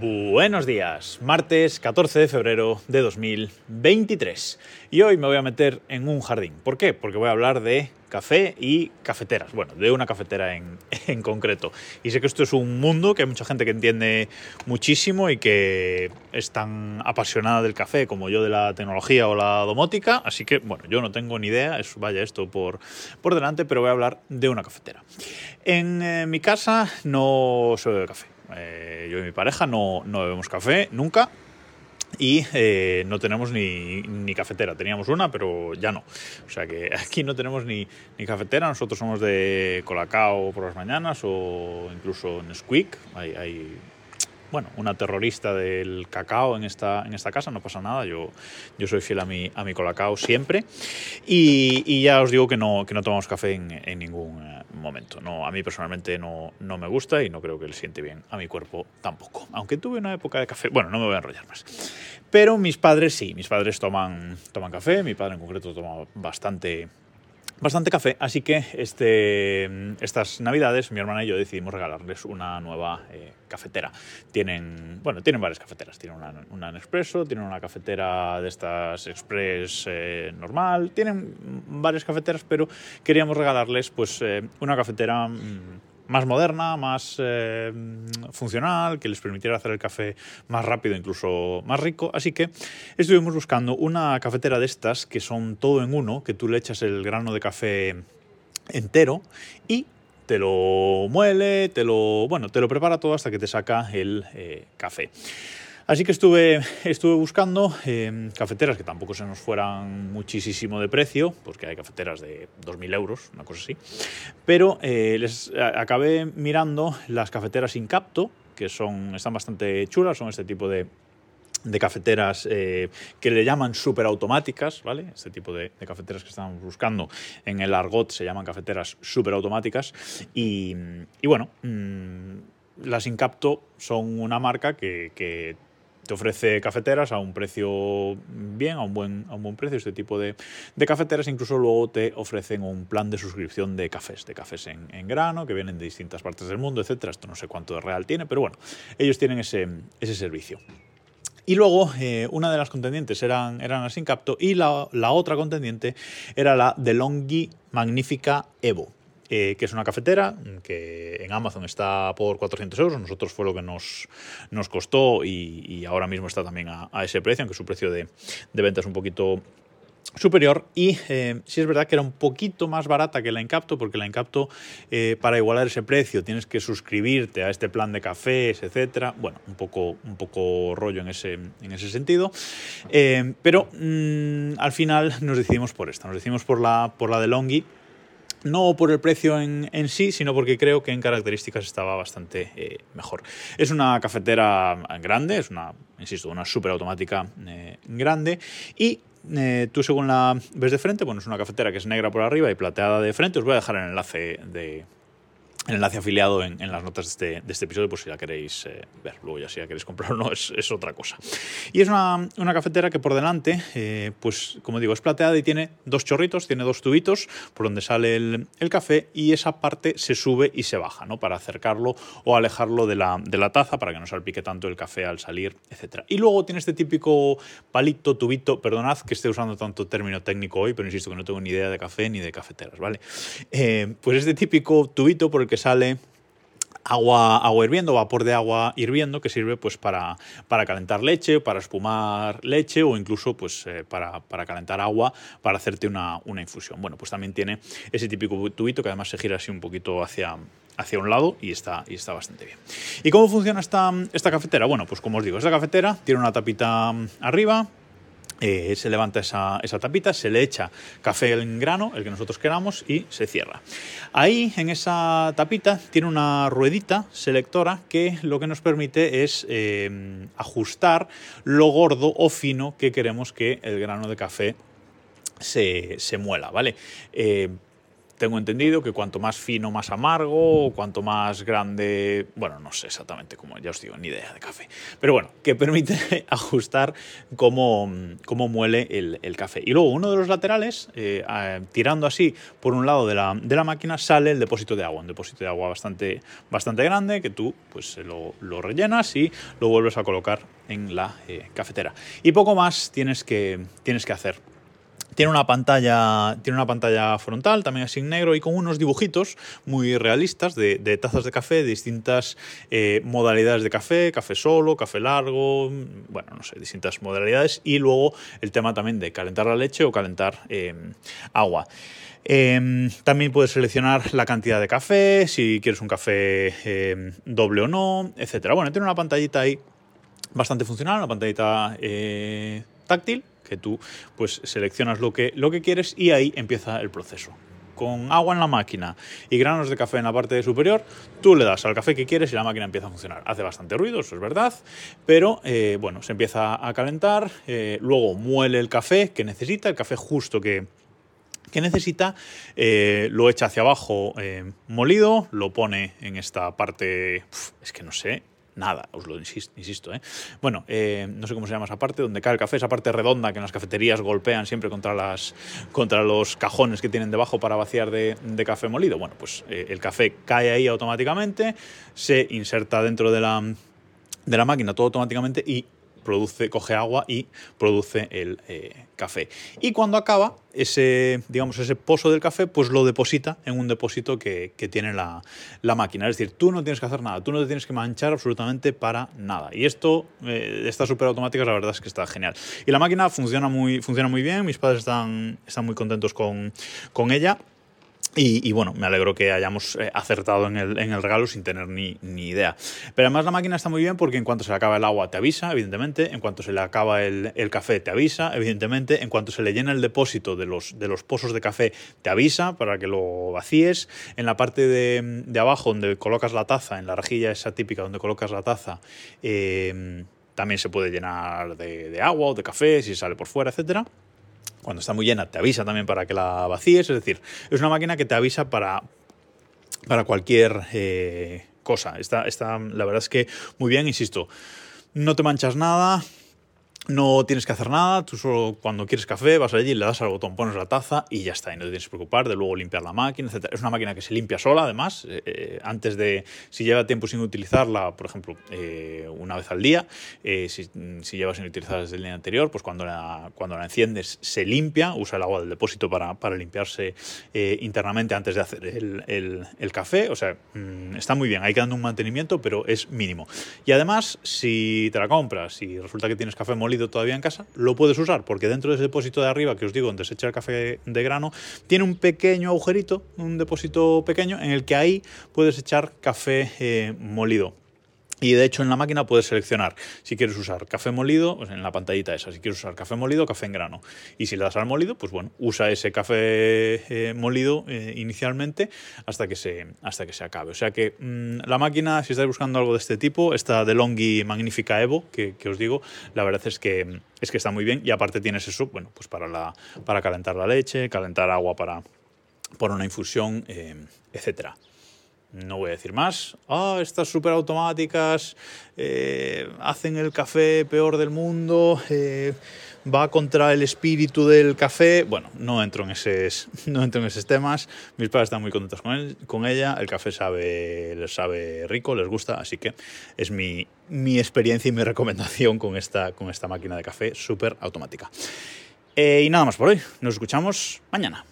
Buenos días, martes 14 de febrero de 2023 y hoy me voy a meter en un jardín. ¿Por qué? Porque voy a hablar de café y cafeteras, bueno, de una cafetera en concreto. Y sé que esto es un mundo que hay mucha gente que entiende muchísimo y que es tan apasionada del café como yo de la tecnología o la domótica, así que, bueno, yo no tengo ni idea, vaya esto por delante, pero voy a hablar de una cafetera. En mi casa no se bebe café. Yo y mi pareja no bebemos café nunca y no tenemos ni cafetera. Teníamos una, pero ya no. O sea que aquí no tenemos ni cafetera. Nosotros somos de Colacao por las mañanas o incluso Nesquik. Hay una terrorista del cacao en esta casa, no pasa nada, yo soy fiel a mi Colacao siempre y ya os digo que no tomamos café en ningún momento. No, a mí personalmente no me gusta y no creo que le siente bien a mi cuerpo tampoco, aunque tuve una época de café, bueno, no me voy a enrollar más. Pero mis padres sí, toman café, mi padre en concreto toma bastante café, así que estas navidades mi hermana y yo decidimos regalarles una nueva cafetera. Tienen varias cafeteras, tienen una Nespresso, tienen una cafetera de estas express normal, tienen varias cafeteras, pero queríamos regalarles una cafetera más moderna, más funcional, que les permitiera hacer el café más rápido, incluso más rico. Así que estuvimos buscando una cafetera de estas que son todo en uno, que tú le echas el grano de café entero y te lo muele, te lo prepara todo hasta que te saca el café. Así que estuve buscando cafeteras que tampoco se nos fueran muchísimo de precio, porque hay cafeteras de 2.000 euros, una cosa así, pero les acabé mirando las cafeteras Incapto, que están bastante chulas, son este tipo de cafeteras que le llaman superautomáticas, ¿vale? Este tipo de cafeteras que estamos buscando en el argot se llaman cafeteras superautomáticas y bueno, las Incapto son una marca que te ofrece cafeteras a un precio bien, a un buen precio, este tipo de cafeteras. Incluso luego te ofrecen un plan de suscripción de cafés en grano, que vienen de distintas partes del mundo, etcétera. Esto no sé cuánto de real tiene, pero bueno, ellos tienen ese servicio. Y luego una de las contendientes eran las Incapto y la otra contendiente era la DeLonghi Magnifica Evo. Que es una cafetera que en Amazon está por 400 euros, nosotros fue lo que nos costó y ahora mismo está también a ese precio, aunque su precio de venta es un poquito superior. Y sí es verdad que era un poquito más barata que la Incapto, porque la Incapto para igualar ese precio tienes que suscribirte a este plan de cafés, etcétera. Bueno, un poco rollo en ese sentido, pero al final nos decidimos por la DeLonghi. No por el precio en sí, sino porque creo que en características estaba bastante mejor. Es una cafetera grande, es una superautomática grande y tú según la ves de frente, bueno, es una cafetera que es negra por arriba y plateada de frente. Os voy a dejar el enlace afiliado en las notas de este episodio, por si la queréis ver. Luego ya si la queréis comprar o no, es otra cosa. Y es una cafetera que por delante, como digo, es plateada y tiene dos chorritos, tiene dos tubitos por donde sale el café y esa parte se sube y se baja, ¿no? Para acercarlo o alejarlo de la taza para que no salpique tanto el café al salir, etcétera. Y luego tiene este típico palito, tubito, perdonad que esté usando tanto término técnico hoy, pero insisto que no tengo ni idea de café ni de cafeteras, ¿vale? Pues este típico tubito por el que sale agua hirviendo, vapor de agua hirviendo, que sirve para calentar leche, para espumar leche o incluso para calentar agua para hacerte una infusión. Bueno, pues también tiene ese típico tubito que además se gira así un poquito hacia un lado y está bastante bien. ¿Y cómo funciona esta cafetera? Bueno, pues como os digo, esta cafetera tiene una tapita arriba. Se levanta esa tapita, se le echa café en grano, el que nosotros queramos, y se cierra. Ahí, en esa tapita, tiene una ruedita selectora que lo que nos permite es ajustar lo gordo o fino que queremos que el grano de café se muela, ¿vale? Tengo entendido que cuanto más fino, más amargo, o cuanto más grande... Bueno, no sé exactamente cómo, ya os digo, ni idea de café. Pero bueno, que permite ajustar cómo muele el café. Y luego uno de los laterales, tirando así por un lado de la máquina, sale el depósito de agua. Un depósito de agua bastante grande que tú pues lo rellenas y lo vuelves a colocar en la cafetera. Y poco más tienes que hacer. Tiene una pantalla frontal, también así en negro, y con unos dibujitos muy realistas de tazas de café, de distintas modalidades de café, café solo, café largo, bueno, no sé, distintas modalidades. Y luego el tema también de calentar la leche o calentar agua. También puedes seleccionar la cantidad de café, si quieres un café doble o no, etcétera. Bueno, tiene una pantallita ahí bastante funcional, una pantallita táctil, que tú pues seleccionas lo que quieres y ahí empieza el proceso. Con agua en la máquina y granos de café en la parte superior, tú le das al café que quieres y la máquina empieza a funcionar. Hace bastante ruido, eso es verdad, pero bueno, se empieza a calentar, luego muele el café que necesita, el café justo que necesita, lo echa hacia abajo molido, lo pone en esta parte, es que no sé, nada, os lo insisto. Bueno, no sé cómo se llama esa parte donde cae el café, esa parte redonda que en las cafeterías golpean siempre contra los cajones que tienen debajo para vaciar de café molido. Bueno, pues el café cae ahí automáticamente, se inserta dentro de la máquina todo automáticamente y coge agua y produce el café. Y cuando acaba ese pozo del café, pues lo deposita en un depósito que tiene la máquina. Es decir, tú no tienes que hacer nada, tú no te tienes que manchar absolutamente para nada. Y esto, estas súper automáticas, la verdad es que está genial. Y la máquina funciona muy bien, mis padres están muy contentos con ella. Y bueno, me alegro que hayamos acertado en el regalo sin tener ni idea. Pero además la máquina está muy bien porque en cuanto se le acaba el agua te avisa, evidentemente. En cuanto se le acaba el café te avisa, evidentemente. En cuanto se le llena el depósito de los pozos de café te avisa para que lo vacíes. En la parte de abajo donde colocas la taza, en la rejilla esa típica donde colocas la taza... también se puede llenar de agua o de café si sale por fuera, etcétera. Cuando está muy llena te avisa también para que la vacíes, es decir, es una máquina que te avisa para cualquier cosa. Está, la verdad es que muy bien, insisto, no te manchas nada, no tienes que hacer nada, tú solo cuando quieres café vas allí, le das al botón, pones la taza y ya está, y no te tienes que preocupar de luego limpiar la máquina, etc. Es una máquina que se limpia sola, además, antes de, si lleva tiempo sin utilizarla, por ejemplo, una vez al día, si llevas sin utilizarla desde el día anterior, pues cuando la enciendes se limpia, usa el agua del depósito para limpiarse internamente antes de hacer el café. O sea, está muy bien, hay que darle un mantenimiento, pero es mínimo. Y además, si te la compras y resulta que tienes café molido todavía en casa, lo puedes usar, porque dentro de ese depósito de arriba que os digo, donde se echa el café de grano, tiene un pequeño agujerito, un depósito pequeño, en el que ahí puedes echar café molido. Y de hecho en la máquina puedes seleccionar si quieres usar café molido, en la pantallita esa, si quieres usar café molido o café en grano. Y si le das al molido, pues bueno, usa ese café molido inicialmente hasta que se acabe. O sea que la máquina, si estáis buscando algo de este tipo, esta DeLonghi Magnifica Evo, que os digo, la verdad es que está muy bien. Y aparte tienes eso, bueno, pues para calentar la leche, calentar agua para una infusión, etcétera. No voy a decir más. Estas súper automáticas hacen el café peor del mundo, va contra el espíritu del café. Bueno, no entro en esos temas. Mis padres están muy contentos con ella. El café les sabe rico, les gusta. Así que es mi experiencia y mi recomendación con esta máquina de café súper automática. Y nada más por hoy. Nos escuchamos mañana.